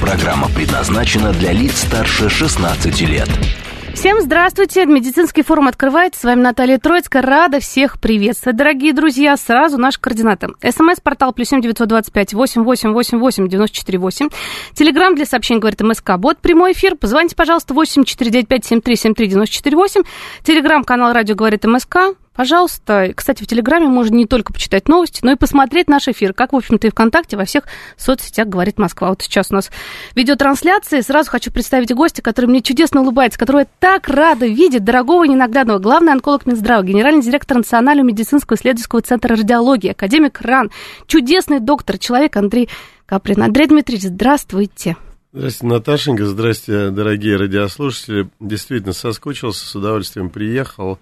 Программа предназначена для лиц старше 16 лет. Всем здравствуйте! Медицинский форум открывается. С вами Наталья Троицкая. Рада всех приветствовать. Дорогие друзья, сразу наши координаты. СМС-портал +7 925 888 8 94 8. Телеграмм для сообщений говорит МСК. Бот прямой эфир. Позвоните, пожалуйста, 8 495 73 73 94 8. Телеграм-канал радио говорит МСК. Пожалуйста. Кстати, в Телеграме можно не только почитать новости, но и посмотреть наш эфир, как, в общем-то, и ВКонтакте, во всех соцсетях говорит Москва. Вот сейчас у нас видеотрансляция. Сразу хочу представить гостя, который мне чудесно улыбается, которого я так рада видеть, дорогого и ненаглядного, главный онколог Минздрава, генеральный директор Национального медицинского исследовательского центра радиологии, академик РАН, чудесный доктор, человек Андрей Каприн. Андрей Дмитриевич, здравствуйте. Здравствуйте, Наташенька. Здравствуйте, дорогие радиослушатели. Действительно, соскучился, с удовольствием приехал.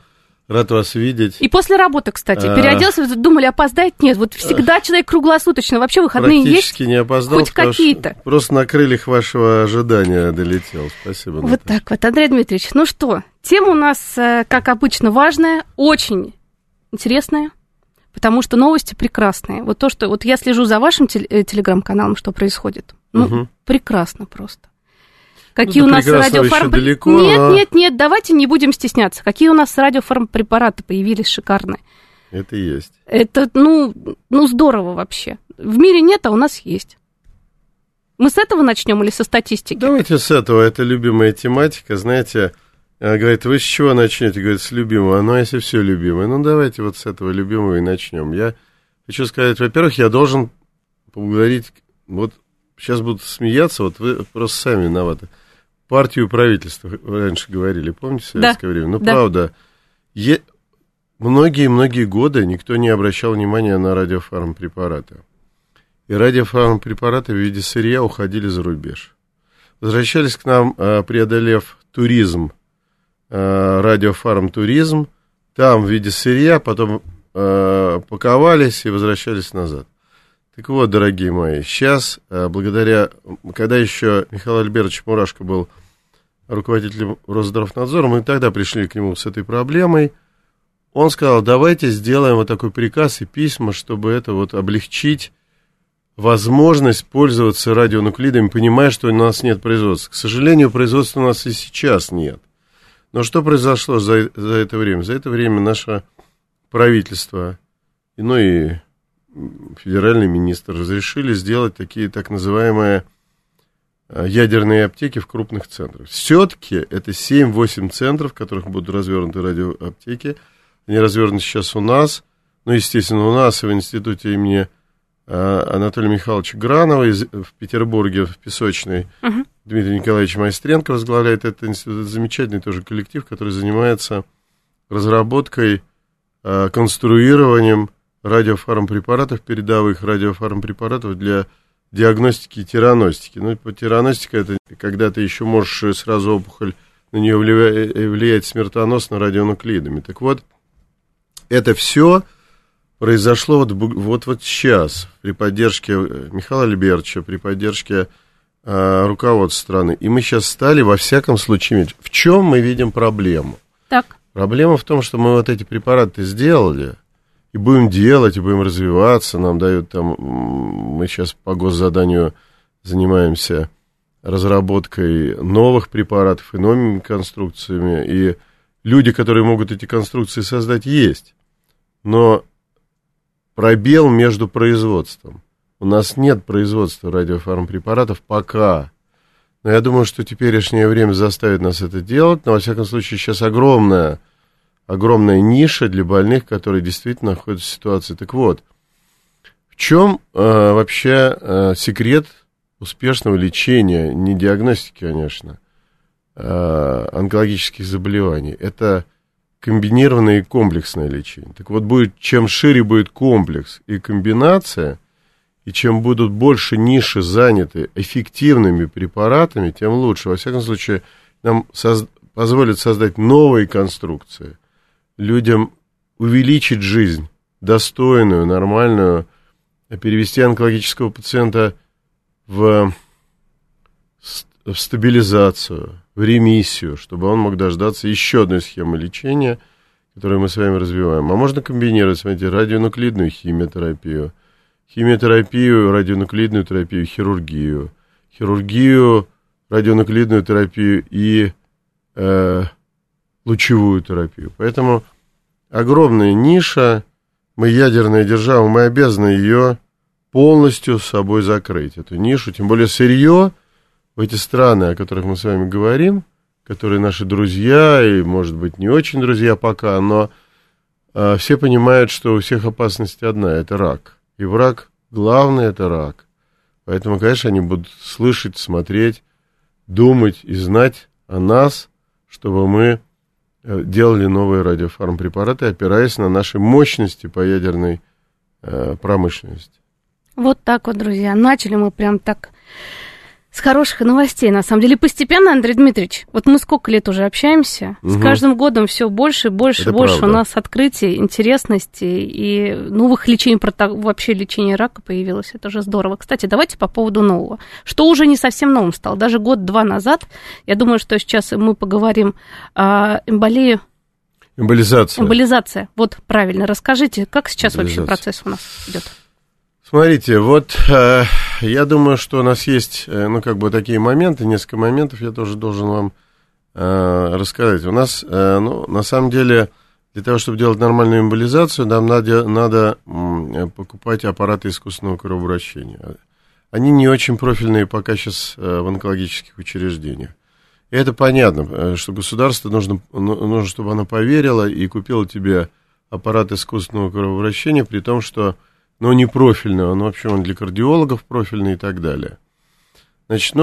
Рад вас видеть. И после работы, кстати, переоделся, думали, опоздать? Нет, вот всегда человек круглосуточно. Вообще выходные практически есть? Практически не опоздал. Хоть какие-то. Просто на крыльях вашего ожидания долетел. Спасибо, Наташа. Вот так вот, Андрей Дмитриевич. Ну что, тема у нас, как обычно, важная, очень интересная, потому что новости прекрасные. Вот то, что... Вот я слежу за вашим телеграм-каналом, что происходит. Ну, прекрасно просто. Какие у нас радиофармпрепараты? Нет, давайте не будем стесняться. Какие у нас радиофармпрепараты появились шикарные? Это и есть. Это, ну, здорово вообще. В мире нет, а у нас есть. Мы с этого начнем или со статистики? Давайте с этого. Это любимая тематика. Знаете, говорит, вы с чего начнете? Говорит, с любимого. Ну, если все любимое. Ну, давайте вот с этого любимого и начнем. Я хочу сказать, во-первых, я должен поблагодарить, вот сейчас будут смеяться, вот вы просто сами виноваты. Партию правительства раньше говорили, помните, в советское время? Ну, да. Правда, многие-многие годы никто не обращал внимания на радиофармпрепараты. И радиофармпрепараты в виде сырья уходили за рубеж. Возвращались к нам, преодолев туризм, радиофармтуризм, там в виде сырья, потом паковались и возвращались назад. Так вот, дорогие мои, сейчас, благодаря, когда еще Михаил Альбертович Мурашко был руководителем Росздравнадзора, мы тогда пришли к нему с этой проблемой, он сказал, давайте сделаем вот такой приказ и письма, чтобы это вот облегчить возможность пользоваться радионуклидами, понимая, что у нас нет производства. К сожалению, производства у нас и сейчас нет. Но что произошло за это время? За это время наше правительство, ну и... федеральный министр разрешили сделать такие так называемые ядерные аптеки в крупных центрах. Все-таки это 7-8 центров, в которых будут развернуты радиоаптеки. Они развернуты сейчас у нас. Ну, естественно, у нас в институте имени Анатолия Михайловича Гранова в Петербурге, в Песочной. Дмитрий Николаевич Майстренко возглавляет этот институт. Замечательный тоже коллектив, который занимается разработкой, конструированием радиофармпрепаратов, передовых радиофармпрепаратов для диагностики и тераностики. Ну, тераностика – это когда ты еще можешь сразу опухоль, на нее влиять смертоносно радионуклидами. Так вот, это все произошло вот сейчас при поддержке Михаила Альбертовича, при поддержке руководства страны. И мы сейчас стали, во всяком случае, иметь. В чем мы видим проблему? Так. Проблема в том, что мы вот эти препараты сделали, и будем делать, и будем развиваться. Нам дают там... Мы сейчас по госзаданию занимаемся разработкой новых препаратов и новыми конструкциями. И люди, которые могут эти конструкции создать, есть. Но пробел между производством. У нас нет производства радиофармпрепаратов пока. Но я думаю, что теперешнее время заставит нас это делать. Но, во всяком случае, сейчас огромная ниша для больных, которые действительно находятся в ситуации. Так вот, в чем вообще секрет успешного лечения, не диагностики, конечно, онкологических заболеваний? Это комбинированное и комплексное лечение. Так вот, чем шире будет комплекс и комбинация, и чем будут больше ниши заняты эффективными препаратами, тем лучше. Во всяком случае, нам позволит создать новые конструкции, людям увеличить жизнь, достойную, нормальную, перевести онкологического пациента в стабилизацию, в ремиссию, чтобы он мог дождаться еще одной схемы лечения, которую мы с вами развиваем. А можно комбинировать, смотрите, радионуклидную химиотерапию, радионуклидную терапию, хирургию, радионуклидную терапию и лучевую терапию. Поэтому огромная ниша, мы ядерная держава, мы обязаны ее полностью с собой закрыть, эту нишу, тем более сырье в эти страны, о которых мы с вами говорим, которые наши друзья и, может быть, не очень друзья пока, но все понимают, что у всех опасность одна – это рак. И враг главный – это рак. Поэтому, конечно, они будут слышать, смотреть, думать и знать о нас, чтобы мы делали новые радиофармпрепараты, опираясь на наши мощности по ядерной промышленности. Вот так вот, друзья. Начали мы прям так с хороших новостей, на самом деле. Постепенно, Андрей Дмитриевич, вот мы сколько лет уже общаемся, с каждым годом все больше и больше, это больше правда. У нас открытий, интересностей и новых лечений, вообще лечение рака появилось, это же здорово. Кстати, давайте по поводу нового, что уже не совсем новым стало, даже год-два назад, я думаю, что сейчас мы поговорим о эмболизация. Вот правильно, расскажите, как сейчас вообще процесс у нас идет? Смотрите, вот я думаю, что у нас есть, такие моменты, несколько моментов я тоже должен вам рассказать. У нас, на самом деле, для того, чтобы делать нормальную эмболизацию, нам надо покупать аппараты искусственного кровообращения. Они не очень профильные пока сейчас в онкологических учреждениях. И это понятно, что государству нужно, чтобы оно поверило и купило тебе аппарат искусственного кровообращения, при том, что но не профильный, он вообще для кардиологов профильный и так далее. Значит,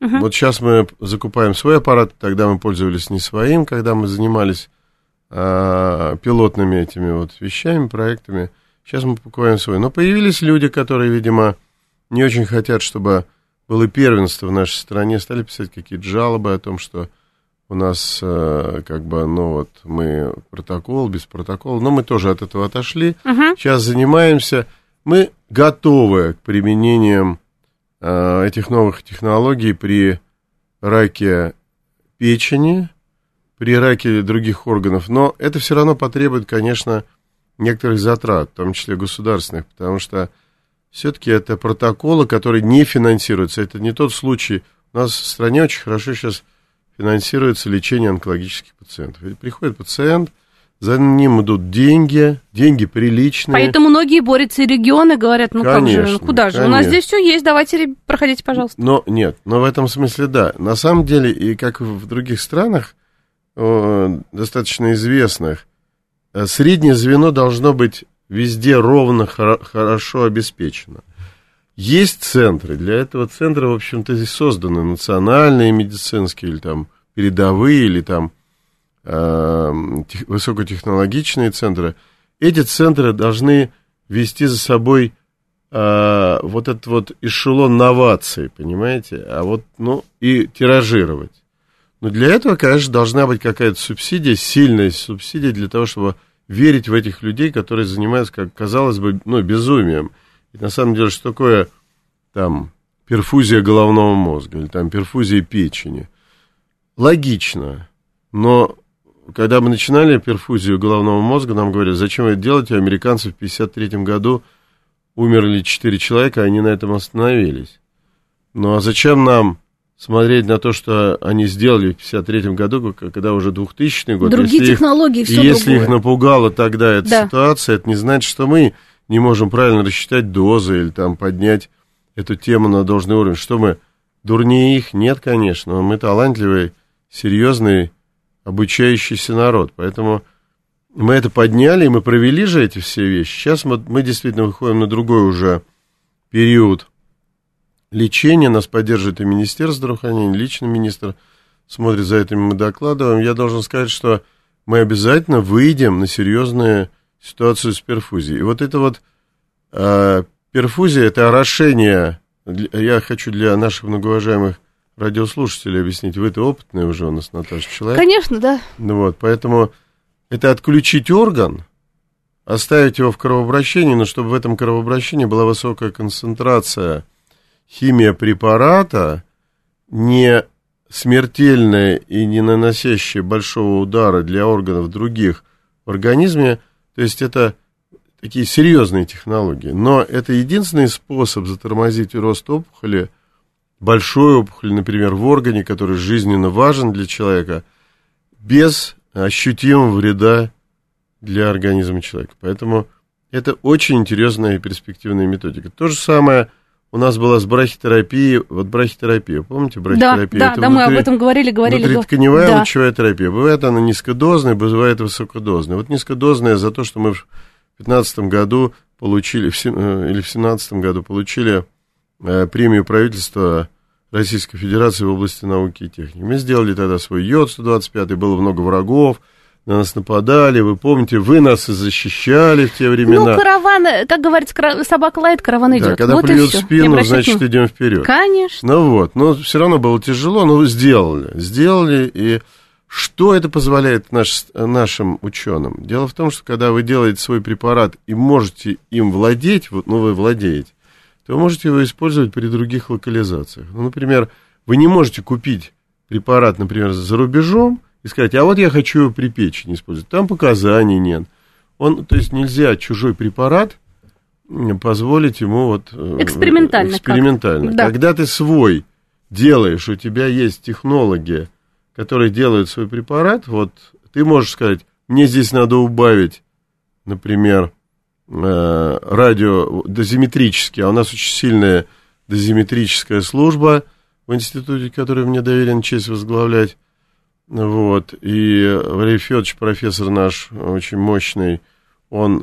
вот сейчас мы закупаем свой аппарат, тогда мы пользовались не своим, когда мы занимались пилотными этими вот вещами, проектами, сейчас мы покупаем свой. Но появились люди, которые, видимо, не очень хотят, чтобы было первенство в нашей стране, стали писать какие-то жалобы о том, что у нас мы протокол, без протокола, но мы тоже от этого отошли. Сейчас занимаемся. Мы готовы к применению этих новых технологий при раке печени, при раке других органов. Но это все равно потребует, конечно, некоторых затрат, в том числе государственных, потому что все-таки это протоколы, которые не финансируются. Это не тот случай. У нас в стране очень хорошо сейчас финансируется лечение онкологических пациентов. Ведь приходит пациент, за ним идут деньги приличные. Поэтому многие борются, и регионы говорят, куда же, у нас здесь все есть, давайте, проходите, пожалуйста. Но в этом смысле да. На самом деле, и как в других странах, достаточно известных, среднее звено должно быть везде ровно хорошо обеспечено. Есть центры, для этого центра, в общем-то, здесь созданы национальные медицинские, или там передовые, или там высокотехнологичные центры. Эти центры должны вести за собой вот этот вот эшелон новаций, понимаете, и тиражировать. Но для этого, конечно, должна быть какая-то субсидия, сильная субсидия для того, чтобы верить в этих людей, которые занимаются, как казалось бы, безумием. И на самом деле, что такое там перфузия головного мозга или там перфузия печени? Логично, но когда мы начинали перфузию головного мозга, нам говорили, зачем это делать, и американцы в 1953 году умерли 4 человека, и они на этом остановились. Ну а зачем нам смотреть на то, что они сделали в 1953 году, когда уже 2000 год? Другие технологии, все другое. Если их напугала тогда эта ситуация, это не значит, что мы не можем правильно рассчитать дозы или там поднять эту тему на должный уровень. Что мы, дурнее их? Нет, конечно, но мы талантливый, серьезный, обучающийся народ. Поэтому мы это подняли, и мы провели же эти все вещи. Сейчас мы действительно выходим на другой уже период лечения. Нас поддерживает и Министерство здравоохранения, лично министр смотрит за этим, мы докладываем. Я должен сказать, что мы обязательно выйдем на серьезные ситуацию с перфузией. И вот это вот перфузия, это орошение, я хочу для наших многоуважаемых радиослушателю объяснить. Вы-то опытный уже у нас, Наташа, человек. Конечно, да. Ну вот, поэтому это отключить орган, оставить его в кровообращении, но чтобы в этом кровообращении была высокая концентрация химия препарата, не смертельная и не наносящая большого удара для органов других в организме. То есть это такие серьезные технологии. Но это единственный способ затормозить рост опухоли, большой опухоли, например, в органе, который жизненно важен для человека, без ощутимого вреда для организма человека. Поэтому это очень интересная и перспективная методика. То же самое у нас была с брахиотерапией. Вот брахиотерапия, помните брахиотерапию? Да, да, мы об этом говорили. Внутритканевая лучевая терапия. Бывает она низкодозная, бывает высокодозная. Вот низкодозная за то, что мы в 2015 году получили, или в 2017 году получили премию правительства Российской Федерации в области науки и техники. Мы сделали тогда свой йод-125, было много врагов, на нас нападали, вы помните, вы нас и защищали в те времена. Ну, караван, как говорится, собака лает, караван идет. Да, когда вот плюет в спину, значит, идем вперед. Конечно. Ну вот, но все равно было тяжело, но сделали, и что это позволяет нашим ученым? Дело в том, что когда вы делаете свой препарат и можете им владеть, вот, ну, вы владеете, то вы можете его использовать при других локализациях. Ну, например, вы не можете купить препарат, например, за рубежом, и сказать, а вот я хочу его при печени использовать. Там показаний нет. То есть нельзя чужой препарат позволить ему вот... Экспериментально. Да. Когда ты свой делаешь, у тебя есть технологи, которые делают свой препарат, вот ты можешь сказать, мне здесь надо убавить, например, дозиметрический, а у нас очень сильная дозиметрическая служба в институте, которую мне доверен честь возглавлять. Вот, и Валерий Федорович, профессор наш, очень мощный, он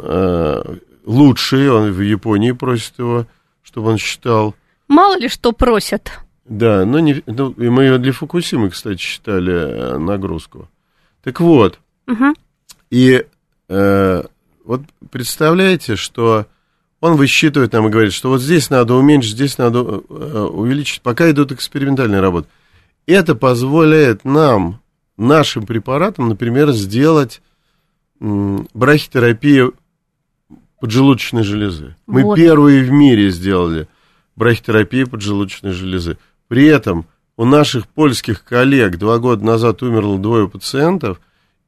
лучший, он в Японии просит его, чтобы он считал. Мало ли что просят. Да, но и мы ее для Фукусимы, кстати, считали нагрузку. Так вот, и вот представляете, что он высчитывает нам и говорит, что вот здесь надо уменьшить, здесь надо увеличить, пока идут экспериментальные работы. Это позволяет нам... нашим препаратом, например, сделать брахиотерапию поджелудочной железы. Мы первые в мире сделали брахиотерапию поджелудочной железы. При этом у наших польских коллег 2 года назад умерло 2 пациентов,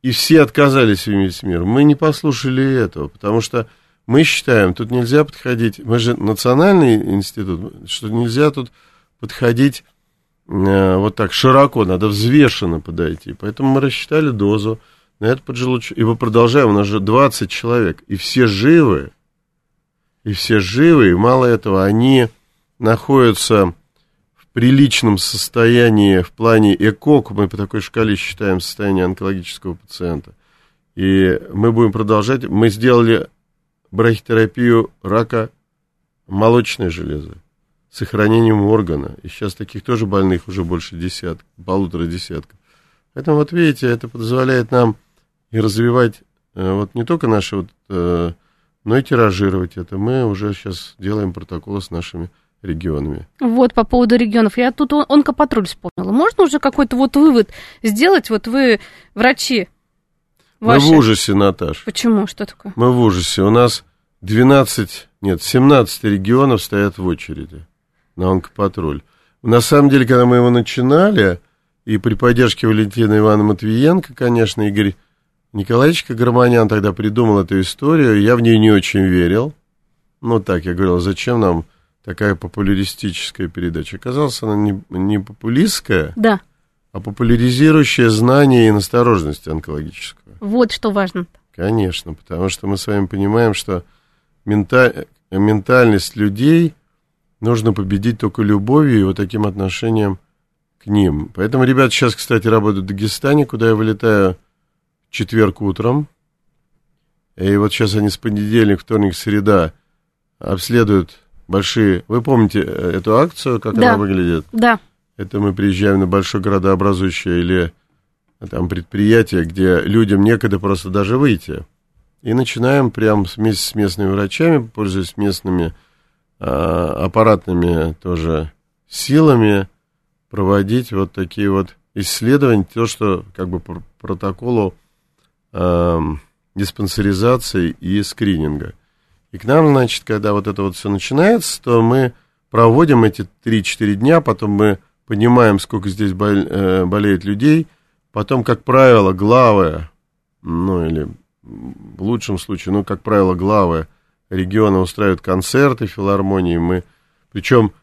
и все отказались иметь мир. Мы не послушали этого, потому что мы считаем, тут нельзя подходить, мы же национальный институт, что нельзя тут подходить вот так широко, надо взвешенно подойти. Поэтому мы рассчитали дозу на эту поджелудочную. И мы продолжаем, у нас же 20 человек, и все живы, и мало этого, они находятся в приличном состоянии в плане ЭКОГ, мы по такой шкале считаем состояние онкологического пациента. И мы будем продолжать. Мы сделали брахиотерапию рака молочной железы. Сохранением органа. И сейчас таких тоже больных уже больше 1,5 десятка. Поэтому, вот видите, это позволяет нам и развивать вот не только наши, но и тиражировать это. Мы уже сейчас делаем протоколы с нашими регионами. Вот, по поводу регионов. Я тут онкопатруль вспомнила. Можно уже какой-то вот вывод сделать? Вот вы, врачи ваши. Мы в ужасе, Наташа. Почему? Что такое? Мы в ужасе. У нас 17 регионов стоят в очереди на онкопатруль. На самом деле, когда мы его начинали, и при поддержке Валентины Ивановны Матвиенко, конечно, Игорь Николаевич Гармонян тогда придумал эту историю, я в ней не очень верил. Ну, так, я говорил, зачем нам такая популяристическая передача? Оказалось, она не популистская, да, а популяризирующая знание и настороженность онкологическую. Вот что важно. Конечно, потому что мы с вами понимаем, что ментальность людей нужно победить только любовью и вот таким отношением к ним. Поэтому ребята сейчас, кстати, работают в Дагестане, куда я вылетаю в четверг утром. И вот сейчас они с понедельник, вторник, среда обследуют большие... Вы помните эту акцию, как она выглядит? Да. Это мы приезжаем на большое градообразующее или там предприятие, где людям некогда просто даже выйти. И начинаем прямо вместе с местными врачами, пользуясь местными аппаратными тоже силами, проводить вот такие вот исследования, то, что как бы по протоколу диспансеризации и скрининга. И к нам, значит, когда вот это вот все начинается, то мы проводим эти 3-4 дня, потом мы понимаем, сколько здесь болеет людей, потом, как правило, главы, ну или в лучшем случае, ну, как правило, главы региона устраивают концерты, филармонии, мы, причем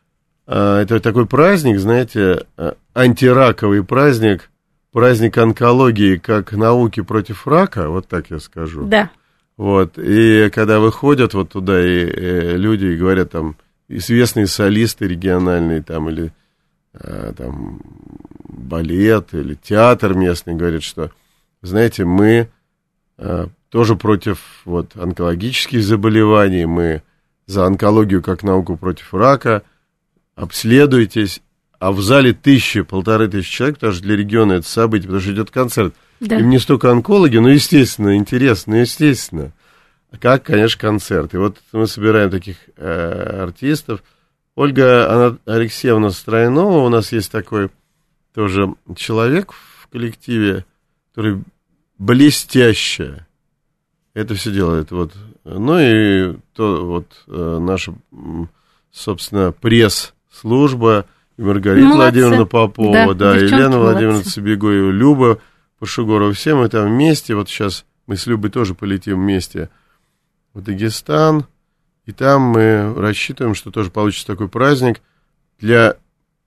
это такой праздник, знаете, антираковый праздник, праздник онкологии как науки против рака, вот так я скажу. Да. Вот, и когда выходят вот туда и люди, и говорят там, известные солисты региональные там, или там, балет, или театр местный, говорят, что, знаете, мы тоже против вот, онкологических заболеваний, мы за онкологию как науку против рака, обследуйтесь, а в зале 1,000-1,500 человек, потому что для региона это событие, потому что идет концерт. Да. Им не столько онкологи, но, естественно, интересно, естественно, как, конечно, концерт. И вот мы собираем таких артистов. Ольга Алексеевна Строинова, у нас есть такой тоже человек в коллективе, который блестяще это все делает. Вот. Ну и то, вот, наша, собственно, пресс-служба, и Маргарита молодцы. Владимировна Попова, да, да, Елена молодцы. Владимировна Собегоева, Люба Пашугорова, все мы там вместе. Вот сейчас мы с Любой тоже полетим вместе в Дагестан, и там мы рассчитываем, что тоже получится такой праздник. Для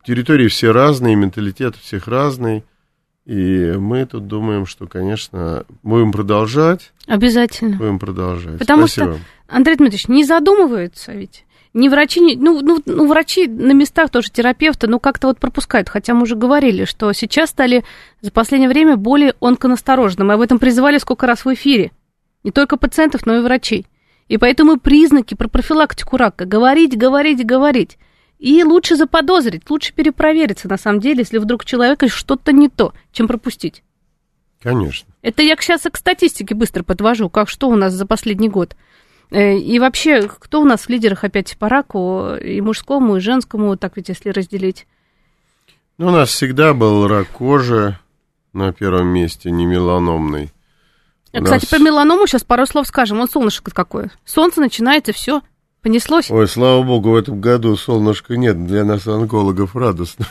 территории все разные, менталитет всех разный, и мы тут думаем, что, конечно, будем продолжать. Обязательно. Будем продолжать. Потому спасибо. Что, Андрей Дмитриевич, не задумываются ведь. Не врачи, ну, врачи на местах тоже, терапевты, ну, как-то вот пропускают. Хотя мы уже говорили, что сейчас стали за последнее время более онконасторожным. И об этом призывали сколько раз в эфире. Не только пациентов, но и врачей. И поэтому признаки про профилактику рака. Говорить, говорить, говорить. И лучше заподозрить, лучше перепровериться, на самом деле, если вдруг у человека что-то не то, чем пропустить. Конечно. Это я сейчас к статистике быстро подвожу, как что у нас за последний год. И вообще, кто у нас в лидерах опять по раку, и мужскому, и женскому, так ведь если разделить? Ну, у нас всегда был рак кожи на первом месте, не меланомный. Кстати, про меланому сейчас пару слов скажем. Он солнышко какое. Солнце начинается, все понеслось. Ой, слава богу, в этом году солнышка нет. Для нас, онкологов, радостно.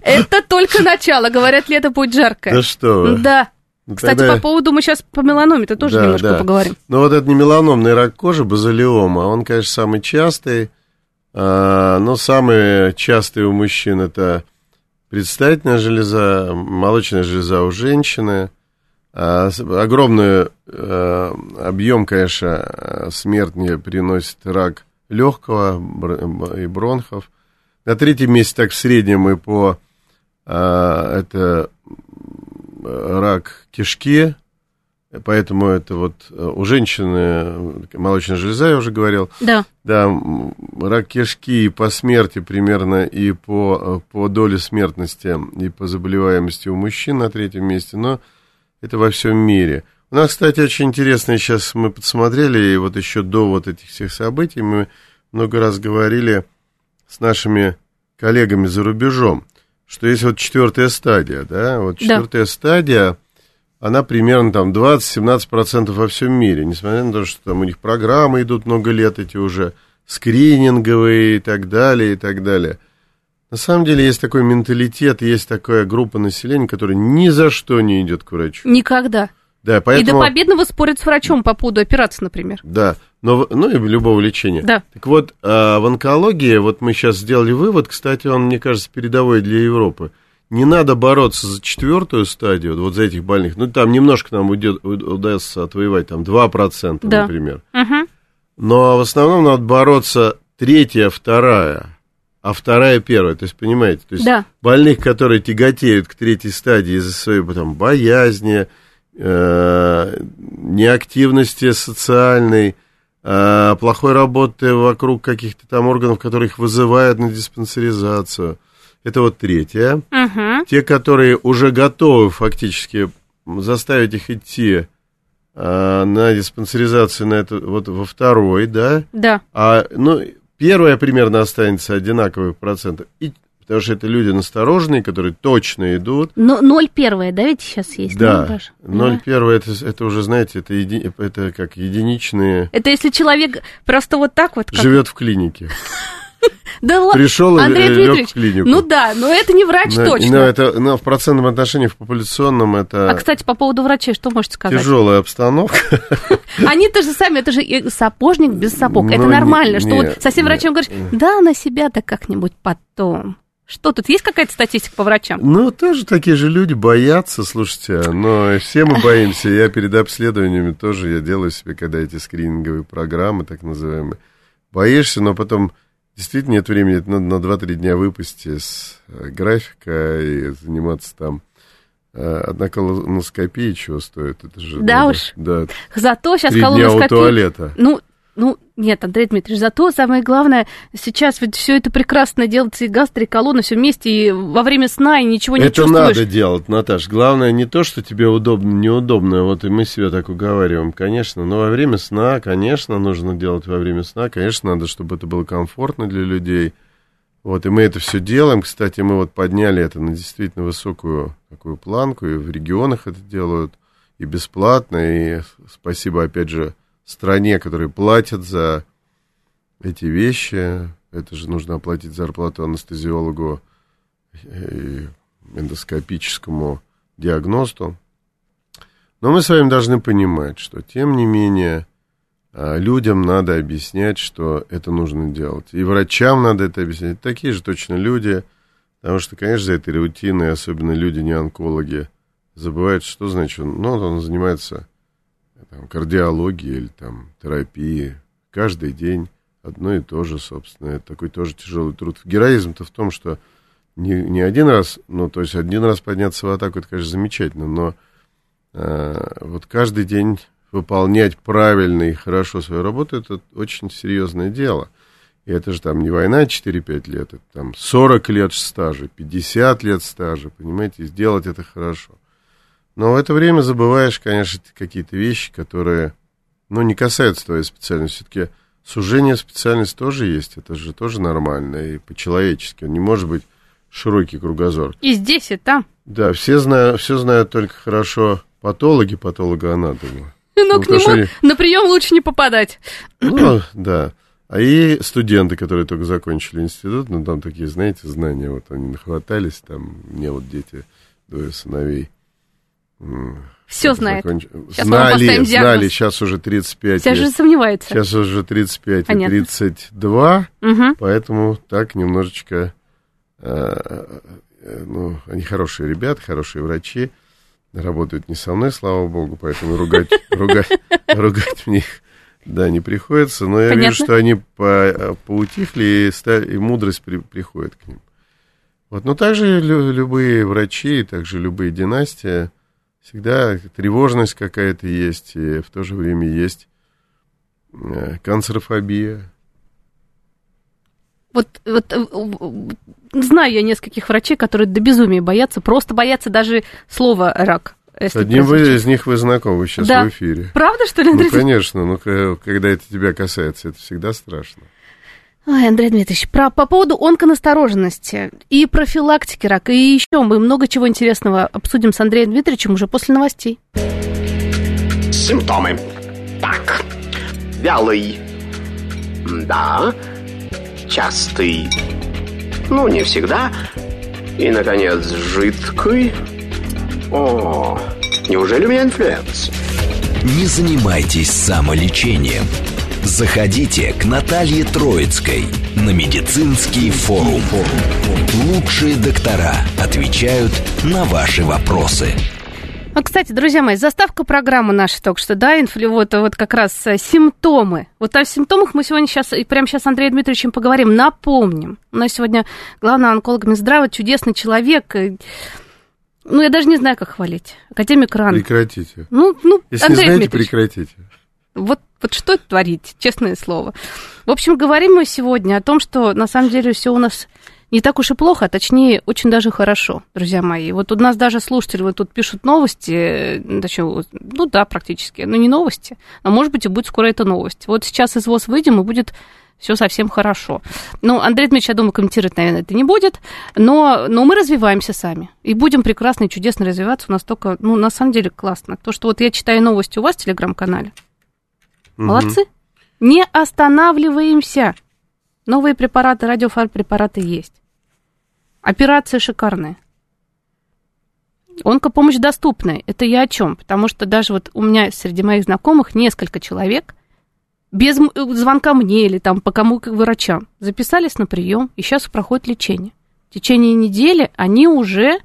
Это только начало. Говорят, лето будет жаркое. Да что вы. Да. Кстати, тогда... по поводу мы сейчас по меланоме-то тоже да, немножко да. поговорим. Ну, вот этот не меланомный рак кожи, базалиома, он, конечно, самый частый, но самый частый у мужчин это предстательная железа, молочная железа у женщины. Огромный объем, конечно, смертный приносит рак легкого и бронхов. На третьем месте, так в среднем, и по... это... рак кишки, поэтому это вот у женщины молочная железа, я уже говорил. Да. Да, рак кишки по смерти примерно и по доле смертности, и по заболеваемости у мужчин на третьем месте, но это во всем мире. У нас, кстати, очень интересно, сейчас мы подсмотрели, и вот еще до вот этих всех событий мы много раз говорили с нашими коллегами за рубежом, что есть вот четвертая стадия, да, вот четвертая да. стадия, она примерно там 20-17% во всем мире, несмотря на то, что там у них программы идут много лет, эти уже скрининговые и так далее, и так далее. На самом деле есть такой менталитет, есть такая группа населения, которая ни за что не идет к врачу. Никогда. Да, поэтому... И до победного спорят с врачом по поводу операции, например. Да, но, ну и любого лечения. Да. Так вот, в онкологии, вот мы сейчас сделали вывод, кстати, он, мне кажется, передовой для Европы. Не надо бороться за четвертую стадию, вот за этих больных. Ну, там немножко нам удастся отвоевать, там 2%, да. например. Угу. Но в основном надо бороться третья, вторая, а вторая первая. То есть, понимаете, то есть да. больных, которые тяготеют к третьей стадии из-за своей там, боязни, неактивности социальной, плохой работы вокруг каких-то там органов, которые их вызывают на диспансеризацию. Это вот третье. Угу. Те, которые уже готовы фактически заставить их идти на диспансеризацию на это, вот во второй, да? Да. А, ну, первая примерно останется одинаковые проценты. И потому что это люди настороженные, которые точно идут. 0,1, да, ведь сейчас есть? Да, 0,1 это уже, знаете, это как единичные... Это если человек просто вот так вот... Как... Живет в клинике. Да ладно, пришел Андрей Дмитриевич, в клинику. Ну да, но это не врач точно. Но в процентном отношении, в популяционном это... А, кстати, по поводу врачей, что можете сказать? Тяжелая обстановка. Они-то же сами, это же сапожник без сапог. Это нормально, что вот со всем врачом говоришь, да, на себя-то как-нибудь потом. Что тут, есть какая-то статистика по врачам? Ну, тоже такие же люди боятся, слушайте, но все мы боимся. Я перед обследованиями тоже, я делаю себе, когда эти скрининговые программы, так называемые, боишься, но потом... Действительно, нет времени, это надо на 2-3 дня выпасть из графика и заниматься там. Одна колоноскопия чего стоит? Это же, да, ну, уж. Да, зато сейчас 3 колоноскопия... 3 дня у туалета. Нет, Андрей Дмитриевич, зато самое главное, сейчас ведь все это прекрасно делается, и гастро, и колонна, все вместе, и во время сна, и ничего не чувствуешь. Это надо делать, Наташ. Главное не то, что тебе удобно, неудобно, вот и мы себя так уговариваем, конечно, но во время сна, конечно, нужно делать во время сна, конечно, надо, чтобы это было комфортно для людей, вот, и мы это все делаем, кстати, мы вот подняли это на действительно высокую такую планку, и в регионах это делают, и бесплатно, и спасибо, опять же, стране, которые платят за эти вещи. Это же нужно оплатить зарплату анестезиологу и эндоскопическому диагносту. Но мы с вами должны понимать, что, тем не менее, людям надо объяснять, что это нужно делать. И врачам надо это объяснять. Такие же точно люди, потому что, конечно, за этой рутиной, особенно люди, не онкологи, забывают, что значит, ну, он занимается... Там, кардиологии или там, терапии. Каждый день одно и то же, собственно. Это такой тоже тяжелый труд. Героизм-то в том, что не один раз, ну, то есть один раз подняться в атаку, это, конечно, замечательно, но вот каждый день выполнять правильно и хорошо свою работу, это очень серьезное дело. И это же там не война 4-5 лет, это там 40 лет стажа, 50 лет стажа, понимаете, и сделать это хорошо. Но в это время забываешь, конечно, какие-то вещи, которые, ну, не касаются твоей специальности. Все-таки сужение специальности тоже есть, это же тоже нормально и по-человечески. Он не может быть широкий кругозор. И здесь, и там. Да, все знают только хорошо патологи, патологоанатомы. Но к нему на прием лучше не попадать. Ну, да. А и студенты, которые только закончили институт, ну, там такие, знаете, знания, вот они нахватались, там, мне вот дети, двое сыновей. Все знает. Знали, сейчас уже 35. Сейчас же сомневается. Сейчас уже 35 Понятно. И 32, угу. Поэтому так немножечко... Ну, они хорошие ребята, хорошие врачи, работают не со мной, слава богу, поэтому ругать в них, да, не приходится. Но я вижу, что они поутихли, и мудрость приходит к ним. Вот, но также любые врачи, также любые династии... Всегда тревожность какая-то есть, и в то же время есть канцерофобия. Вот знаю я нескольких врачей, которые до безумия боятся, просто боятся даже слова «рак». С одним из них вы знакомы сейчас, да. В эфире. Правда, что ли, Андрей? Ну, конечно, но когда это тебя касается, это всегда страшно. Ой, Андрей Дмитриевич, по поводу онконастороженности и профилактики рака, и еще мы много чего интересного обсудим с Андреем Дмитриевичем уже после новостей. Симптомы. Так. Вялый. Да. Частый. Ну, не всегда. И, наконец, жидкий. О, неужели у меня инфлюенс? Не занимайтесь самолечением. Заходите к Наталье Троицкой на Медицинский форум. Лучшие доктора отвечают на ваши вопросы. А, кстати, друзья мои, заставка программы наша только что, да, вот как раз симптомы. Вот о симптомах мы сегодня сейчас, и прямо сейчас с Андреем Дмитриевичем поговорим. Напомним, у нас сегодня главный онколог Минздрава, чудесный человек... Ну, я даже не знаю, как хвалить. Академик Ран. Прекратите. Если Андрей не знаете, Дмитриевич, прекратите. Вот что творить, честное слово. В общем, говорим мы сегодня о том, что на самом деле все у нас не так уж и плохо, а точнее, очень даже хорошо, друзья мои. Вот у нас даже слушатели вот тут пишут новости, точнее, ну да, практически, но не новости, а может быть и будет скоро это новость. Вот сейчас из ВОЗ выйдем, и будет все совсем хорошо. Ну, Андрей Дмитриевич, я думаю, комментировать, наверное, это не будет, но мы развиваемся сами и будем прекрасно и чудесно развиваться. У нас только, ну, на самом деле, классно. То, что вот я читаю новости у вас в Телеграм-канале. Молодцы. Не останавливаемся. Новые препараты, радиофармпрепараты есть. Операции шикарные. Онкопомощь доступная. Это я о чем? Потому что даже вот у меня среди моих знакомых несколько человек без звонка мне или там по кому к врачам записались на прием и сейчас проходит лечение. В течение недели они уже,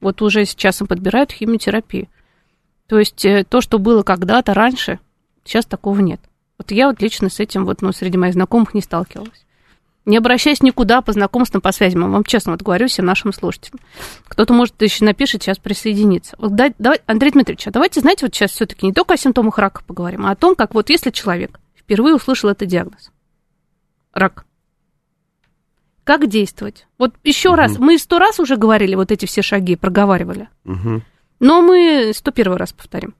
вот уже сейчас им подбирают химиотерапию. То есть то, что было когда-то раньше, сейчас такого нет. Вот я вот лично с этим вот, ну, среди моих знакомых не сталкивалась. Не обращаясь никуда по знакомствам, по связям. Я вам честно вот говорю всем нашим слушателям. Кто-то, может, еще напишет, сейчас присоединиться. Вот, давай, Андрей Дмитриевич, а давайте, знаете, вот сейчас все-таки не только о симптомах рака поговорим, а о том, как вот если человек впервые услышал этот диагноз. Рак. Как действовать? Вот еще раз, мы 100 раз уже говорили вот эти все шаги, проговаривали. Но мы 101 раз повторим.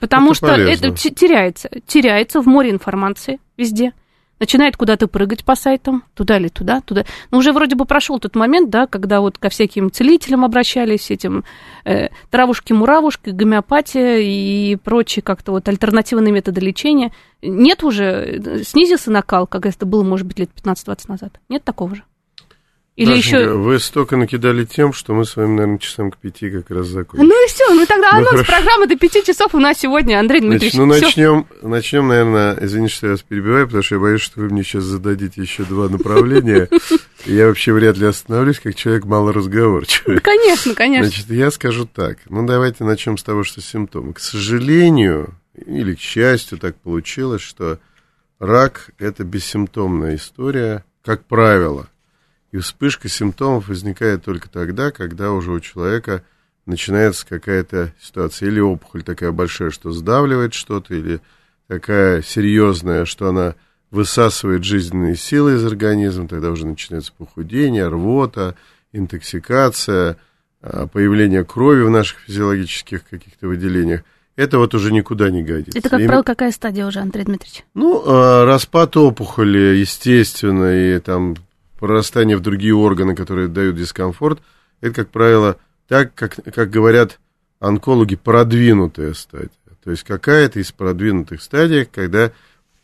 Потому что это теряется. Теряется в море информации везде. Начинает куда-то прыгать по сайтам, туда или туда, туда. Но уже вроде бы прошел тот момент, да, когда вот ко всяким целителям обращались, этим травушки-муравушки, гомеопатия и прочие как-то вот альтернативные методы лечения. Нет уже, снизился накал, как это было, может быть, лет 15-20 назад. Нет такого же. Или Дашенька, еще... Вы столько накидали тем, что мы с вами, наверное, часам к 5 как раз закончим. Ну и все, ну тогда анонс программы до 5 часов у нас сегодня, Андрей Дмитриевич. Значит, начнем, наверное, извините, что я вас перебиваю, потому что я боюсь, что вы мне сейчас зададите еще 2 направления. Я вообще вряд ли остановлюсь, как человек малоразговорчивый. Конечно, конечно. Значит, я скажу так. Ну давайте начнем с того, что симптомы. К сожалению, или к счастью, так получилось, что рак – это бессимптомная история, как правило. И вспышка симптомов возникает только тогда, когда уже у человека начинается какая-то ситуация. Или опухоль такая большая, что сдавливает что-то, или такая серьезная, что она высасывает жизненные силы из организма. Тогда уже начинается похудение, рвота, интоксикация, появление крови в наших физиологических каких-то выделениях. Это вот уже никуда не годится. Это, как правило, какая стадия уже, Андрей Дмитриевич? Ну, распад опухоли, естественно, и там... прорастание в другие органы, которые дают дискомфорт, это, как правило, так, как говорят онкологи, продвинутая стадия. То есть какая-то из продвинутых стадий, когда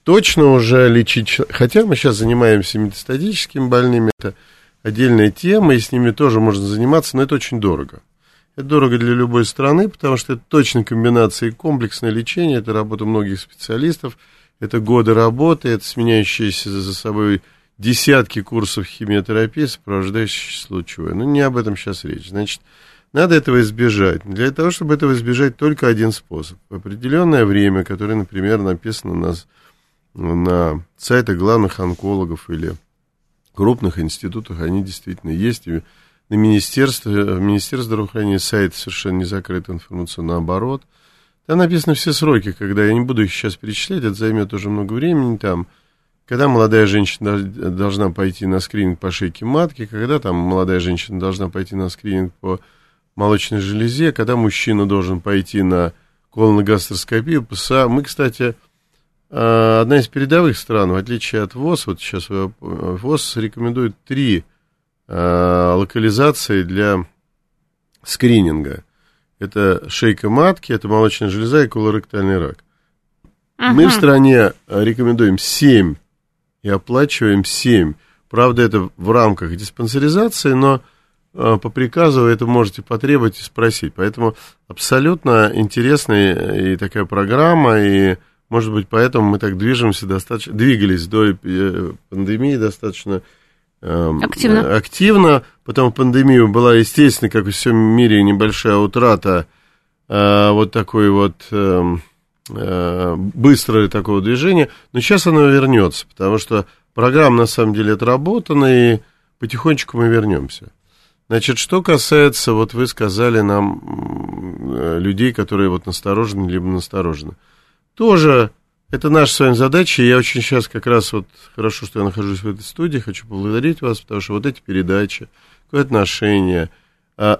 точно уже лечить... Хотя мы сейчас занимаемся метастатическими больными, это отдельная тема, и с ними тоже можно заниматься, но это очень дорого. Это дорого для любой страны, потому что это точно комбинация и комплексное лечение, это работа многих специалистов, это годы работы, это сменяющиеся за собой... десятки курсов химиотерапии, сопровождающих случаевое. Но не об этом сейчас речь. Значит, надо этого избежать. Для того, чтобы этого избежать, только один способ. Определенное время, которое, например, написано на сайтах главных онкологов или крупных институтах, они действительно есть. И на Министерстве здравоохранения сайт совершенно не закрыт информационный оборот. Там написаны все сроки, когда я не буду их сейчас перечислять, это займет уже много времени там. Когда молодая женщина должна пойти на скрининг по шейке матки, когда там молодая женщина должна пойти на скрининг по молочной железе, когда мужчина должен пойти на колоногастроскопию, ПСА. Мы, кстати, одна из передовых стран, в отличие от ВОЗ, вот сейчас ВОЗ рекомендует 3 локализации для скрининга. Это шейка матки, это молочная железа и колоректальный рак. Мы в стране рекомендуем 7 и оплачиваем 7. Правда, это в рамках диспансеризации, но по приказу вы это можете потребовать и спросить. Поэтому абсолютно интересная и такая программа, и, может быть, поэтому мы так двигались до пандемии достаточно активно. Потом пандемия была, естественно, как во всем мире, небольшая утрата вот такой вот... быстрое такого движения, но сейчас оно вернется, потому что программа на самом деле отработана, и потихонечку мы вернемся. Значит, что касается, вот вы сказали нам, людей, которые вот насторожены, либо насторожены. Тоже это наша с вами задача, и я очень сейчас как раз вот, хорошо, что я нахожусь в этой студии, хочу поблагодарить вас, потому что вот эти передачи, какое отношение...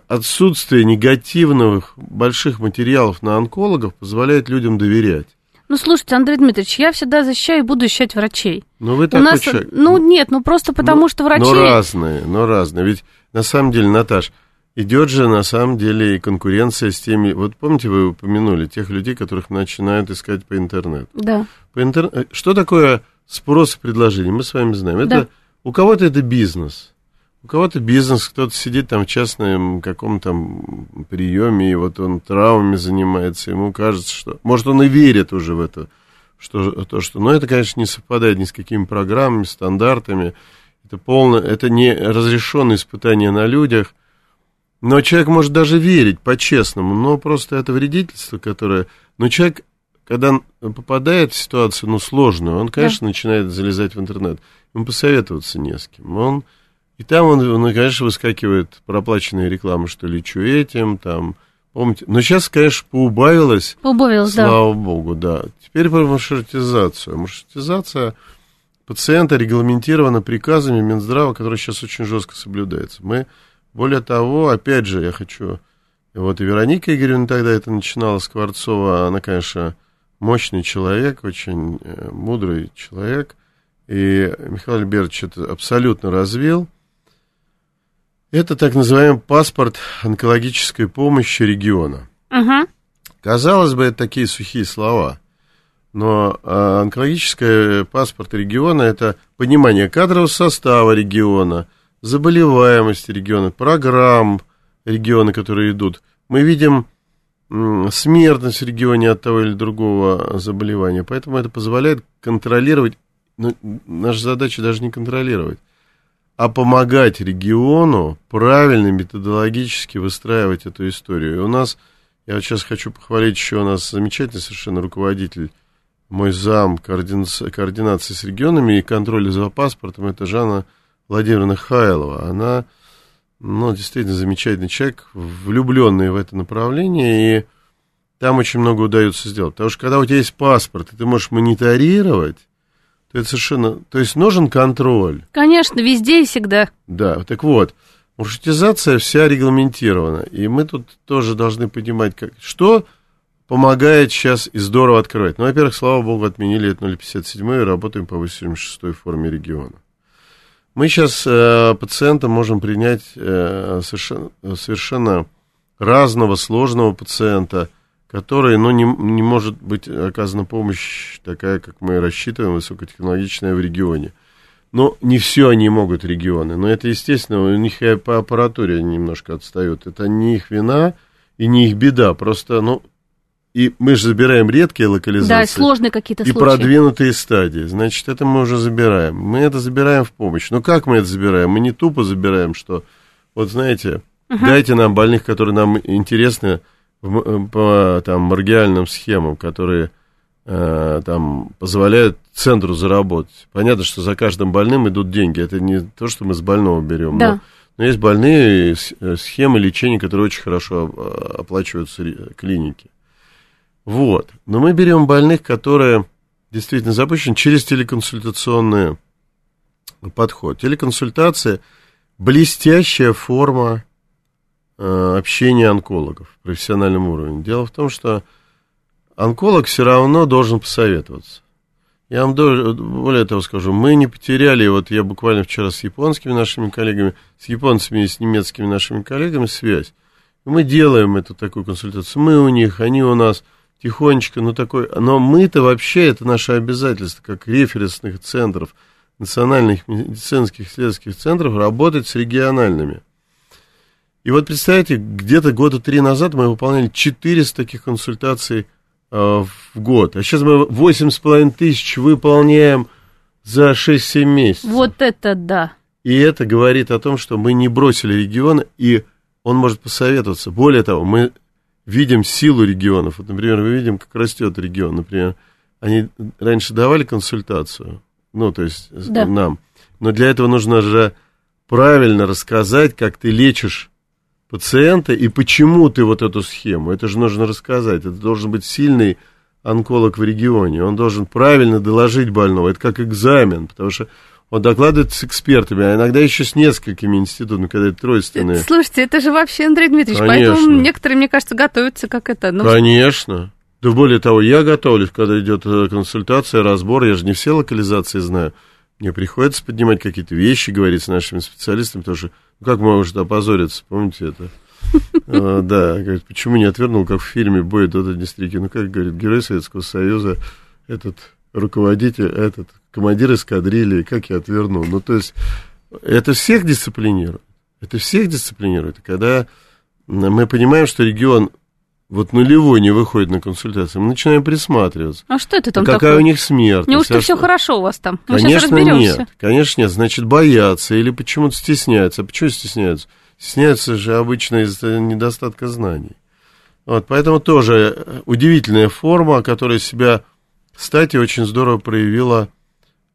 Отсутствие негативных больших материалов на онкологов позволяет людям доверять. Ну, слушайте, Андрей Дмитриевич, я всегда защищаю и буду защищать врачей. Ну, вы такой человек. Ну, нет, ну, просто потому что врачи... Но разные. Ведь, на самом деле, Наташ, идет же, на самом деле, и конкуренция с теми... Вот помните, вы упомянули тех людей, которых начинают искать по интернету. Да. Что такое спрос и предложение? Мы с вами знаем. Это... Да. У кого-то это бизнес. У кого-то бизнес, кто-то сидит там в частном каком-то там приеме, и вот он травмами занимается, ему кажется, что... Может, он и верит уже в это, что... Но это, конечно, не совпадает ни с какими программами, стандартами. Это не разрешенные испытания на людях. Но человек может даже верить по-честному, но просто это вредительство, которое... Но человек, когда попадает в ситуацию, сложную, он, конечно, начинает залезать в интернет. Ему посоветоваться не с кем. И там он, конечно, выскакивает проплаченные рекламы, что лечу этим, там, помните. Но сейчас, конечно, поубавилось. Поубавилось, да. Слава богу, да. Теперь про маршрутизацию. Маршрутизация пациента регламентирована приказами Минздрава, которые сейчас очень жестко соблюдаются. Более того, опять же, я хочу... Вот и Вероника Игоревна тогда это начинала, Скворцова, она, конечно, мощный человек, очень мудрый человек. И Михаил Альбертович это абсолютно развил. Это так называемый паспорт онкологической помощи региона. Uh-huh. Казалось бы, это такие сухие слова, но онкологический паспорт региона – это понимание кадрового состава региона, заболеваемости региона, программ региона, которые идут. Мы видим смертность в регионе от того или другого заболевания, поэтому это позволяет контролировать, но наша задача даже не контролировать, а помогать региону правильно методологически выстраивать эту историю. И у нас, я вот сейчас хочу похвалить еще, у нас замечательный совершенно руководитель, мой зам координации с регионами и контроля за паспортом, это Жанна Владимировна Хайлова. Она, действительно замечательный человек, влюбленный в это направление, и там очень много удается сделать. Потому что когда у тебя есть паспорт, и ты можешь мониторировать, то это совершенно... То есть нужен контроль. Конечно, везде и всегда. Да, так вот, маршрутизация вся регламентирована. И мы тут тоже должны понимать, что помогает сейчас и здорово открывать. Во-первых, слава богу, отменили это 0,57 и работаем по 86-й форме региона. Мы сейчас пациента можем принять совершенно разного, сложного пациента, который, не может быть оказана помощь такая, как мы рассчитываем, высокотехнологичная в регионе. Но не все они могут, регионы. Но это, естественно, у них и по аппаратуре они немножко отстают. Это не их вина и не их беда. Просто, и мы же забираем редкие локализации. Да, и сложные какие-то случаи. И продвинутые стадии. Значит, это мы уже забираем. Мы это забираем в помощь. Но как мы это забираем? Мы не тупо забираем, что, дайте нам больных, которые нам интересны, по маргинальным схемам, которые позволяют центру заработать. Понятно, что за каждым больным идут деньги. Это не то, что мы с больного берем. Да. Но есть больные схемы лечения, которые очень хорошо оплачиваются клиники. Вот. Но мы берем больных, которые действительно запущены через телеконсультационный подход. Телеконсультация – блестящая форма общения онкологов в профессиональном уровне. Дело в том, что онколог все равно должен посоветоваться. Я вам более того скажу, мы не потеряли, я буквально вчера с японскими нашими коллегами, с японцами и с немецкими нашими коллегами связь. Мы делаем эту такую консультацию. Мы у них, они у нас тихонечко, но мы-то вообще, это наше обязательство, как референсных центров, национальных медицинских исследовательских центров, работать с региональными. И представьте, где-то года 3 назад мы выполняли 400 таких консультаций в год. А сейчас мы 8,5 тысяч выполняем за 6-7 месяцев. Вот это да. И это говорит о том, что мы не бросили регион, и он может посоветоваться. Более того, мы видим силу регионов. Например, мы видим, как растет регион. Например, они раньше давали консультацию, да, нам. Но для этого нужно же правильно рассказать, как ты лечишь пациента и почему ты эту схему, это же нужно рассказать, это должен быть сильный онколог в регионе, он должен правильно доложить больного, это как экзамен, потому что он докладывает с экспертами, а иногда еще с несколькими институтами, когда это тройственные. Слушайте, это же вообще, Андрей Дмитриевич, конечно, поэтому некоторые, мне кажется, готовятся как это. Конечно, Да, более того, я готовлюсь, когда идет консультация, разбор, я же не все локализации знаю. Мне приходится поднимать какие-то вещи, говорить с нашими специалистами, потому что, ну, как может опозориться, помните это? Да, говорит, почему не отвернул, как в фильме «Бой идут одни старики». Ну, как говорит, герой Советского Союза, этот руководитель, этот командир эскадрильи, как я отвернул? Ну, то есть, это всех дисциплинирует. Это всех дисциплинирует. И когда мы понимаем, что регион вот нулевой не выходит на консультацию, мы начинаем присматриваться. А что это там такое? Какая у них смертность? Неужто все хорошо у вас там? Мы сейчас разберемся. Конечно, нет. Значит, боятся или почему-то стесняются. А почему стесняются? Стесняются же обычно из-за недостатка знаний. Вот, поэтому тоже удивительная форма, которая себя, кстати, очень здорово проявила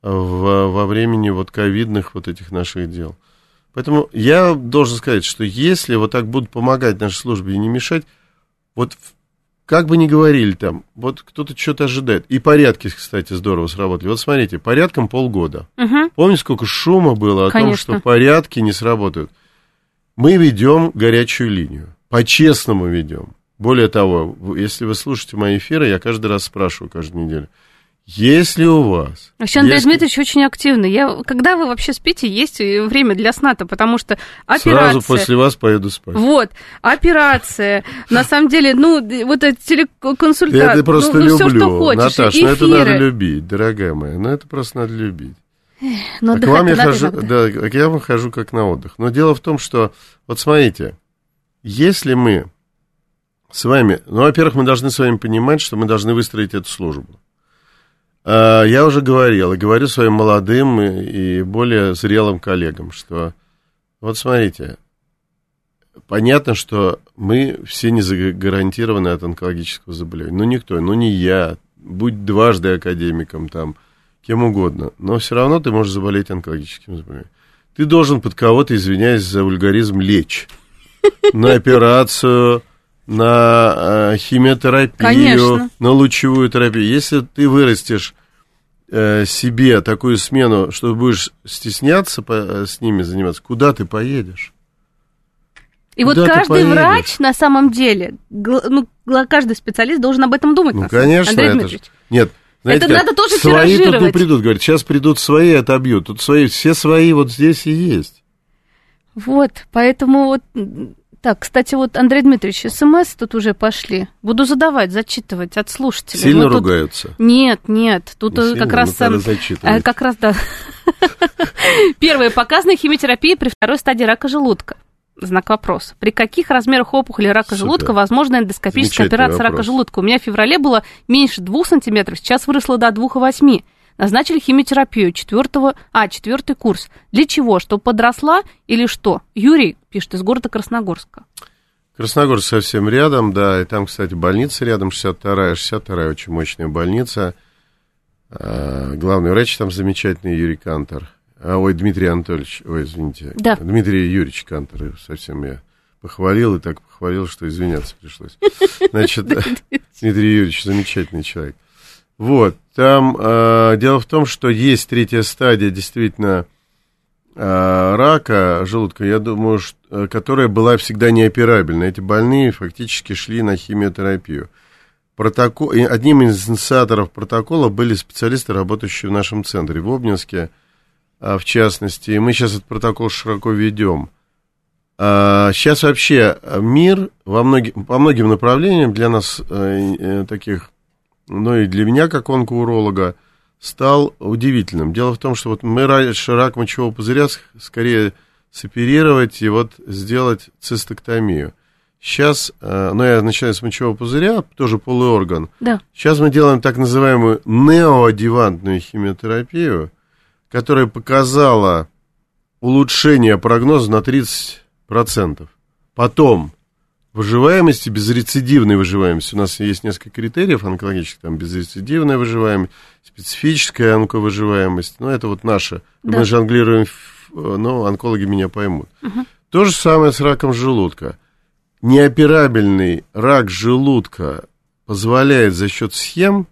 во времени вот ковидных вот этих наших дел. Поэтому я должен сказать, что если вот так будут помогать нашей службе и не мешать, вот как бы ни говорили там, вот кто-то что-то ожидает. И порядки, кстати, здорово сработали. Вот смотрите, порядком полгода. Угу. Помните, сколько шума было о том, что порядки не сработают? Мы ведем горячую линию. По-честному ведем. Более того, если вы слушаете мои эфиры, я каждый раз спрашиваю, каждую неделю. Если у вас... Вообще, Андрей Дмитриевич очень активный. Когда вы вообще спите, есть время для сна-то, потому что операция... Сразу после вас поеду спать. Вот, операция, на самом деле, ну, вот это телеконсультация. Я это просто люблю, всё, что хочешь, Наташ, эфиры. Это надо любить, дорогая моя, это просто надо любить. Но к вам я выхожу как на отдых. Но дело в том, что, вот смотрите, если мы с вами... Ну, во-первых, мы должны с вами понимать, что мы должны выстроить эту службу. Я уже говорил, и говорю своим молодым и более зрелым коллегам, что вот смотрите, понятно, что мы все не гарантированы от онкологического заболевания. Ну, никто, ну, не я, будь дважды академиком, там, кем угодно, но все равно ты можешь заболеть онкологическим заболеванием. Ты должен под кого-то, извиняюсь за вульгаризм, лечь на операцию, на химиотерапию, конечно, на лучевую терапию. Если ты вырастешь себе такую смену, что будешь стесняться с ними заниматься, куда ты поедешь? И куда вот каждый врач на самом деле, каждый специалист должен об этом думать. Ну, конечно, Андрей Дмитриевич. Нет, знаете, это надо тоже свои тиражировать. Свои тут придут, говорят, сейчас придут свои, отобьют. Тут свои, все свои вот здесь и есть. Вот, поэтому вот... Так, кстати, вот, Андрей Дмитриевич, СМС тут уже пошли. Буду задавать, зачитывать от слушателей. Сильно тут... ругаются? Нет. Тут не как, сильно, раз, как раз, да. Первое, показана химиотерапия при второй стадии рака желудка. Знак вопроса. При каких размерах опухоли рака желудка возможна эндоскопическая операция рака желудка? У меня в феврале было меньше 2 сантиметров, сейчас выросло до 2,8. Назначили химиотерапию четвертый курс. Для чего? Что подросла или что? Юрий пишет из города Красногорска. Красногорск совсем рядом, да. И там, кстати, больница рядом, 62-я. 62-я очень мощная больница. Главный врач там замечательный Юрий Кантор. Дмитрий Анатольевич, да. Дмитрий Юрьевич Кантор, совсем я похвалил, и так похвалил, что извиняться пришлось. Значит, Дмитрий Юрьевич замечательный человек. Вот, там дело в том, что есть третья стадия, действительно, рака желудка, я думаю, которая была всегда неоперабельна. Эти больные фактически шли на химиотерапию. Одним из инициаторов протокола были специалисты, работающие в нашем центре, в Обнинске, в частности. И мы сейчас этот протокол широко ведем. Сейчас вообще мир по многим направлениям для нас таких... но и для меня, как онкоуролога, стал удивительным. Дело в том, что вот мы раньше рак мочевого пузыря скорее соперировать и вот сделать цистоктомию. Сейчас, я начинаю с мочевого пузыря, тоже полуорган. Да. Сейчас мы делаем так называемую неоадъювантную химиотерапию, которая показала улучшение прогноза на 30%. Потом... выживаемости, безрецидивной выживаемости. У нас есть несколько критериев онкологических, там безрецидивная выживаемость, специфическая онковыживаемость. Это вот наша. Да. Мы жонглируем, онкологи меня поймут. Угу. То же самое с раком желудка. Неоперабельный рак желудка позволяет за счет схем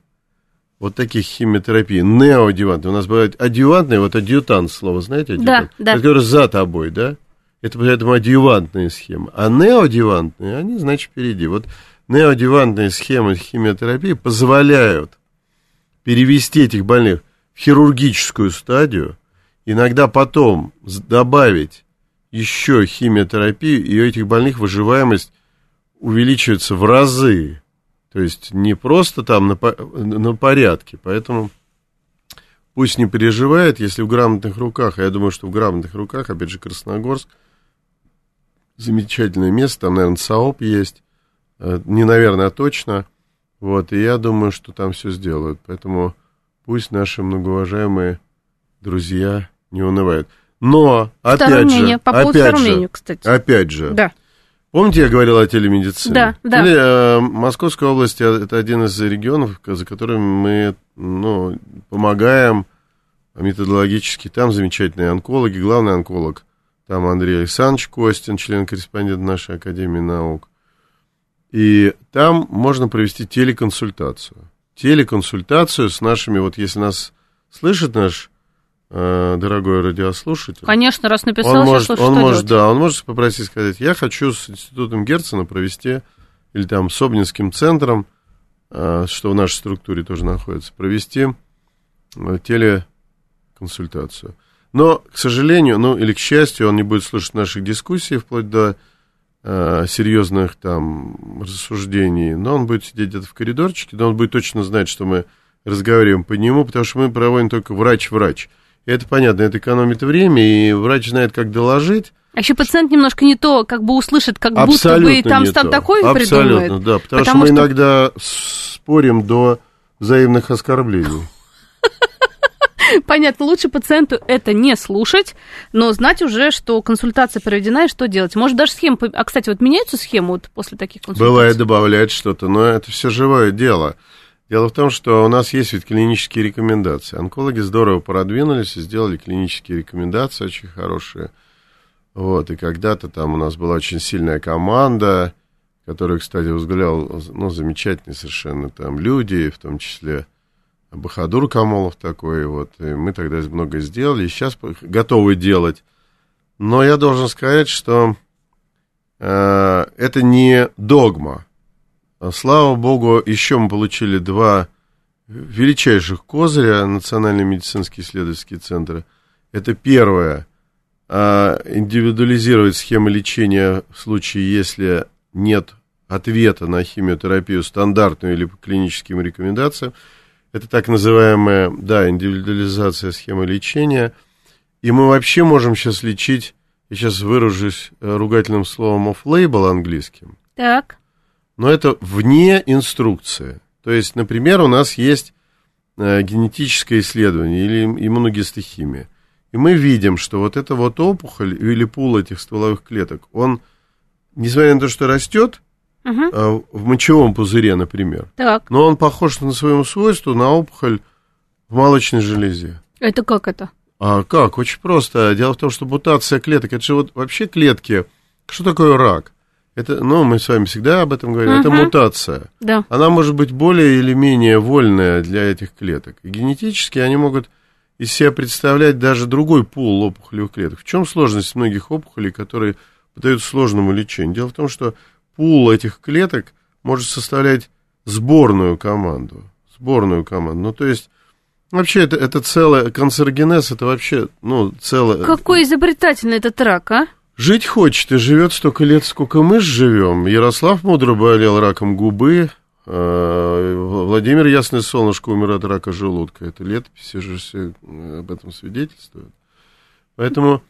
вот таких химиотерапий, неоадъювантных. У нас бывают адъювантные, вот адъютант слово, знаете? Адъютант, да. Который за тобой, да? Это поэтому адъювантные схемы. А неоадъювантные, они, значит, впереди. Вот неоадъювантные схемы химиотерапии позволяют перевести этих больных в хирургическую стадию, иногда потом добавить еще химиотерапию, и у этих больных выживаемость увеличивается в разы. То есть не просто там на порядке. Поэтому пусть не переживает, если в грамотных руках, а я думаю, что в грамотных руках, опять же, Красногорск, замечательное место, там, наверное, САОП есть, не, наверное, а точно, вот, и я думаю, что там все сделают, поэтому пусть наши многоуважаемые друзья не унывают. Но, опять же, да. Помните, я говорил о телемедицине? Да, да. Или Московская область – это один из регионов, за которым мы помогаем методологически. Там замечательные онкологи, главный онколог. Там Андрей Александрович Костин, член-корреспондент нашей Академии наук. И там можно провести телеконсультацию. Телеконсультацию с нашими, вот если нас слышит наш дорогой радиослушатель. Конечно, раз написал, сейчас слушаю, что делать. Да, он может попросить сказать, я хочу с Институтом Герцена провести, или там с Собнинским центром, что в нашей структуре тоже находится, провести телеконсультацию. Но, к сожалению, или к счастью, он не будет слушать наших дискуссий, вплоть до серьезных там рассуждений, но он будет сидеть где-то в коридорчике, но он будет точно знать, что мы разговариваем по нему, потому что мы проводим только врач-врач. Это понятно, это экономит время, и врач знает, как доложить. А еще пациент немножко не то, как бы услышит, как абсолютно будто бы там такое придумает. Абсолютно, да, потому что мы иногда спорим до взаимных оскорблений. Понятно, лучше пациенту это не слушать, но знать уже, что консультация проведена и что делать. Может, даже схема... А, кстати, вот меняются схемы вот после таких консультаций? Бывает, добавляет что-то, но это все живое дело. Дело в том, что у нас есть ведь клинические рекомендации. Онкологи здорово продвинулись и сделали клинические рекомендации очень хорошие. Вот, и когда-то там у нас была очень сильная команда, которую, кстати, возглавлял, замечательные совершенно там люди, в том числе Бахадур Камолов такой, вот, и мы тогда много сделали, и сейчас готовы делать. Но я должен сказать, что это не догма. Слава богу, еще мы получили два величайших козыря Национальный медицинский исследовательский центр. Это первое, индивидуализировать схемы лечения в случае, если нет ответа на химиотерапию стандартную или по клиническим рекомендациям. Это так называемая, индивидуализация схемы лечения. И мы вообще можем сейчас лечить, я сейчас выражусь ругательным словом off-label английским. Так. Но это вне инструкции. То есть, например, у нас есть генетическое исследование или иммуногистохимия. И мы видим, что вот эта вот опухоль или пул этих стволовых клеток, он, несмотря на то, что растет, угу, в мочевом пузыре, например, так, но он похож на своему свойству на опухоль в молочной железе. Это как это? А как? Очень просто. Дело в том, что мутация клеток, это же вот вообще клетки, что такое рак? Это, мы с вами всегда об этом говорим, это мутация. Да. Она может быть более или менее вольная для этих клеток. И генетически они могут из себя представлять даже другой пул опухолевых клеток. В чем сложность многих опухолей, которые поддаются сложному лечению? Дело в том, что пул этих клеток может составлять сборную команду. Ну, то есть, вообще, это целое, канцерогенез, это вообще, целое... Какой изобретательный этот рак, а? Жить хочет и живет столько лет, сколько мы живем. Ярослав Мудрый болел раком губы, Владимир Ясное Солнышко умер от рака желудка. Это летописи же все об этом свидетельствуют. Поэтому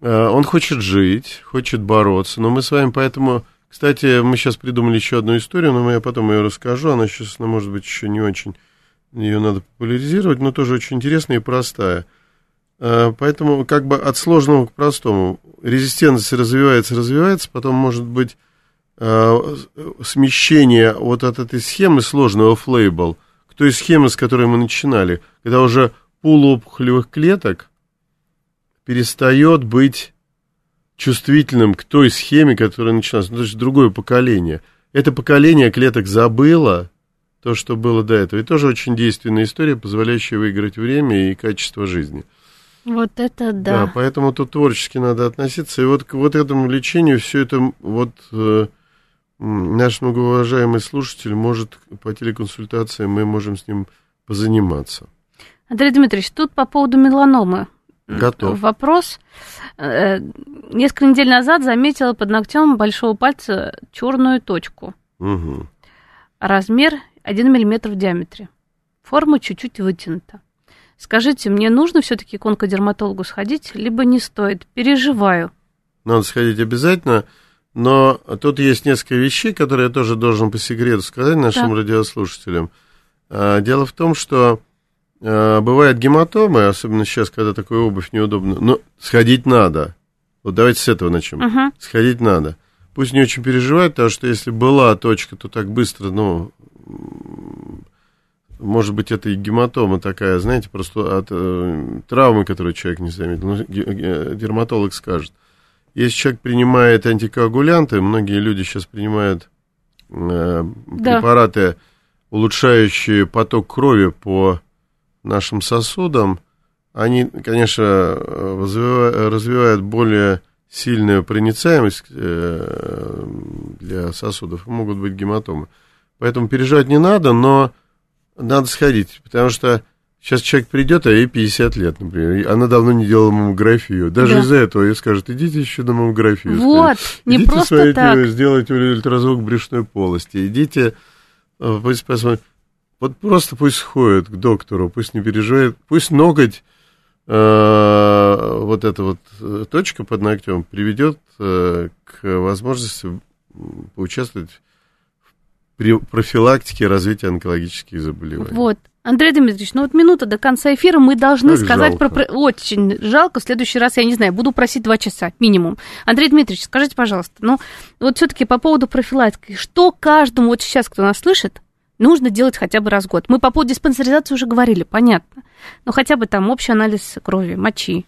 он хочет жить, хочет бороться. Но мы с вами поэтому... Кстати, мы сейчас придумали еще одну историю, но я потом ее расскажу. Она сейчас, может быть, еще не очень... Ее надо популяризировать, но тоже очень интересная и простая. Поэтому как бы от сложного к простому. Резистентность развивается, потом может быть смещение вот от этой схемы сложного off-label к той схеме, с которой мы начинали, когда уже пул опухолевых клеток перестает быть чувствительным к той схеме, которая начиналась. То есть другое поколение. Это поколение клеток забыло то, что было до этого. И тоже очень действенная история, позволяющая выиграть время и качество жизни. Вот это да. Да, поэтому тут творчески надо относиться. И вот к этому лечению все это наш многоуважаемый слушатель может по телеконсультации, мы можем с ним позаниматься. Андрей Дмитриевич, тут по поводу меланомы. Готов. Вопрос. Несколько недель назад заметила под ногтем большого пальца черную точку. Угу. Размер 1 мм в диаметре. Форма чуть-чуть вытянута. Скажите, мне нужно все-таки к онкодерматологу сходить, либо не стоит? Переживаю. Надо сходить обязательно, но тут есть несколько вещей, которые я тоже должен по секрету сказать нашим радиослушателям. Дело в том, что бывают гематомы, особенно сейчас, когда такую обувь неудобно, но сходить надо. Вот давайте с этого начнем. Угу. Сходить надо. Пусть не очень переживают, потому что если была точка, то так быстро, ну, может быть, это и гематома такая, знаете, просто от травмы, которую человек не заметил, но дерматолог скажет. Если человек принимает антикоагулянты, многие люди сейчас принимают препараты, улучшающие поток крови по нашим сосудам, они, конечно, развивают более сильную проницаемость для сосудов, могут быть гематомы. Поэтому переживать не надо, но надо сходить, потому что сейчас человек придет, а ей 50 лет, например, она давно не делала маммографию. Даже из-за этого ей скажут, идите еще на маммографию. Вот, скажут, не идите просто смотреть, так. Сделайте ультразвук брюшной полости, идите, пусть посмотрите. Вот просто пусть сходит к доктору, пусть не переживает, пусть ноготь, вот эта вот точка под ногтем приведет к возможности поучаствовать при профилактике развития онкологических заболеваний. Вот. Андрей Дмитриевич, ну вот минута до конца эфира, мы должны так сказать жалко. Очень жалко, в следующий раз, я не знаю, буду просить 2 часа минимум. Андрей Дмитриевич, скажите, пожалуйста, ну вот все-таки по поводу профилактики, что каждому вот сейчас, кто нас слышит, нужно делать хотя бы раз в год? Мы по поводу диспансеризации уже говорили, понятно, но хотя бы там общий анализ крови, мочи.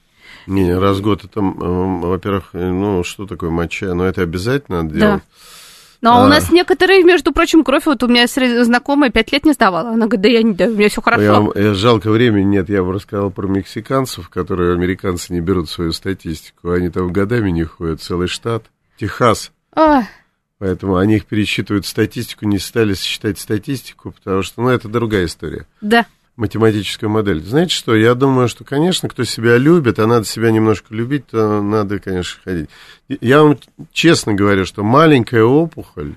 Не, раз в год, это, во-первых, ну что такое моча, но это обязательно надо делать. Но у нас некоторые, между прочим, кровь, вот у меня знакомая 5 лет не сдавала. Она говорит, да у меня все хорошо. Жалко времени, нет, я вам рассказал про мексиканцев, которые американцы не берут свою статистику. Они там годами не ходят, целый штат, Техас. Поэтому они их пересчитывают статистику, не стали считать статистику, потому что, ну, это другая история. Да. Математическая модель. Знаете что, я думаю, что, конечно, кто себя любит, а надо себя немножко любить, то надо, конечно, ходить. Я вам честно говорю, что маленькая опухоль,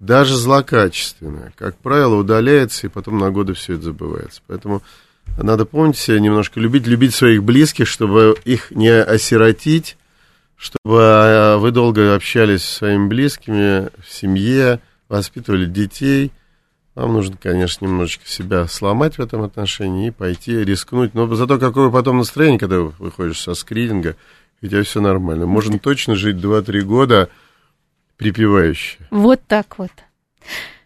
даже злокачественная, как правило, удаляется, и потом на годы все это забывается. Поэтому надо помнить себя немножко любить, любить своих близких, чтобы их не осиротить, чтобы вы долго общались со своими близкими, в семье, воспитывали детей. Вам нужно, конечно, немножечко себя сломать в этом отношении и пойти рискнуть. Но зато какое потом настроение, когда выходишь со скрининга, у тебя все нормально. Можно точно жить 2-3 года припевающе. Вот так вот.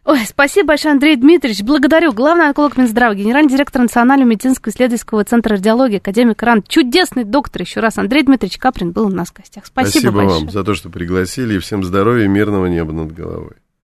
Ой, спасибо большое, Андрей Дмитриевич. Благодарю. Главный онколог Минздрава, генеральный директор Национального медицинского исследовательского центра радиологии, академик РАН, чудесный доктор еще раз. Андрей Дмитриевич Каприн был у нас в гостях. Спасибо большое. Спасибо вам за то, что пригласили. И всем здоровья и мирного неба над головой.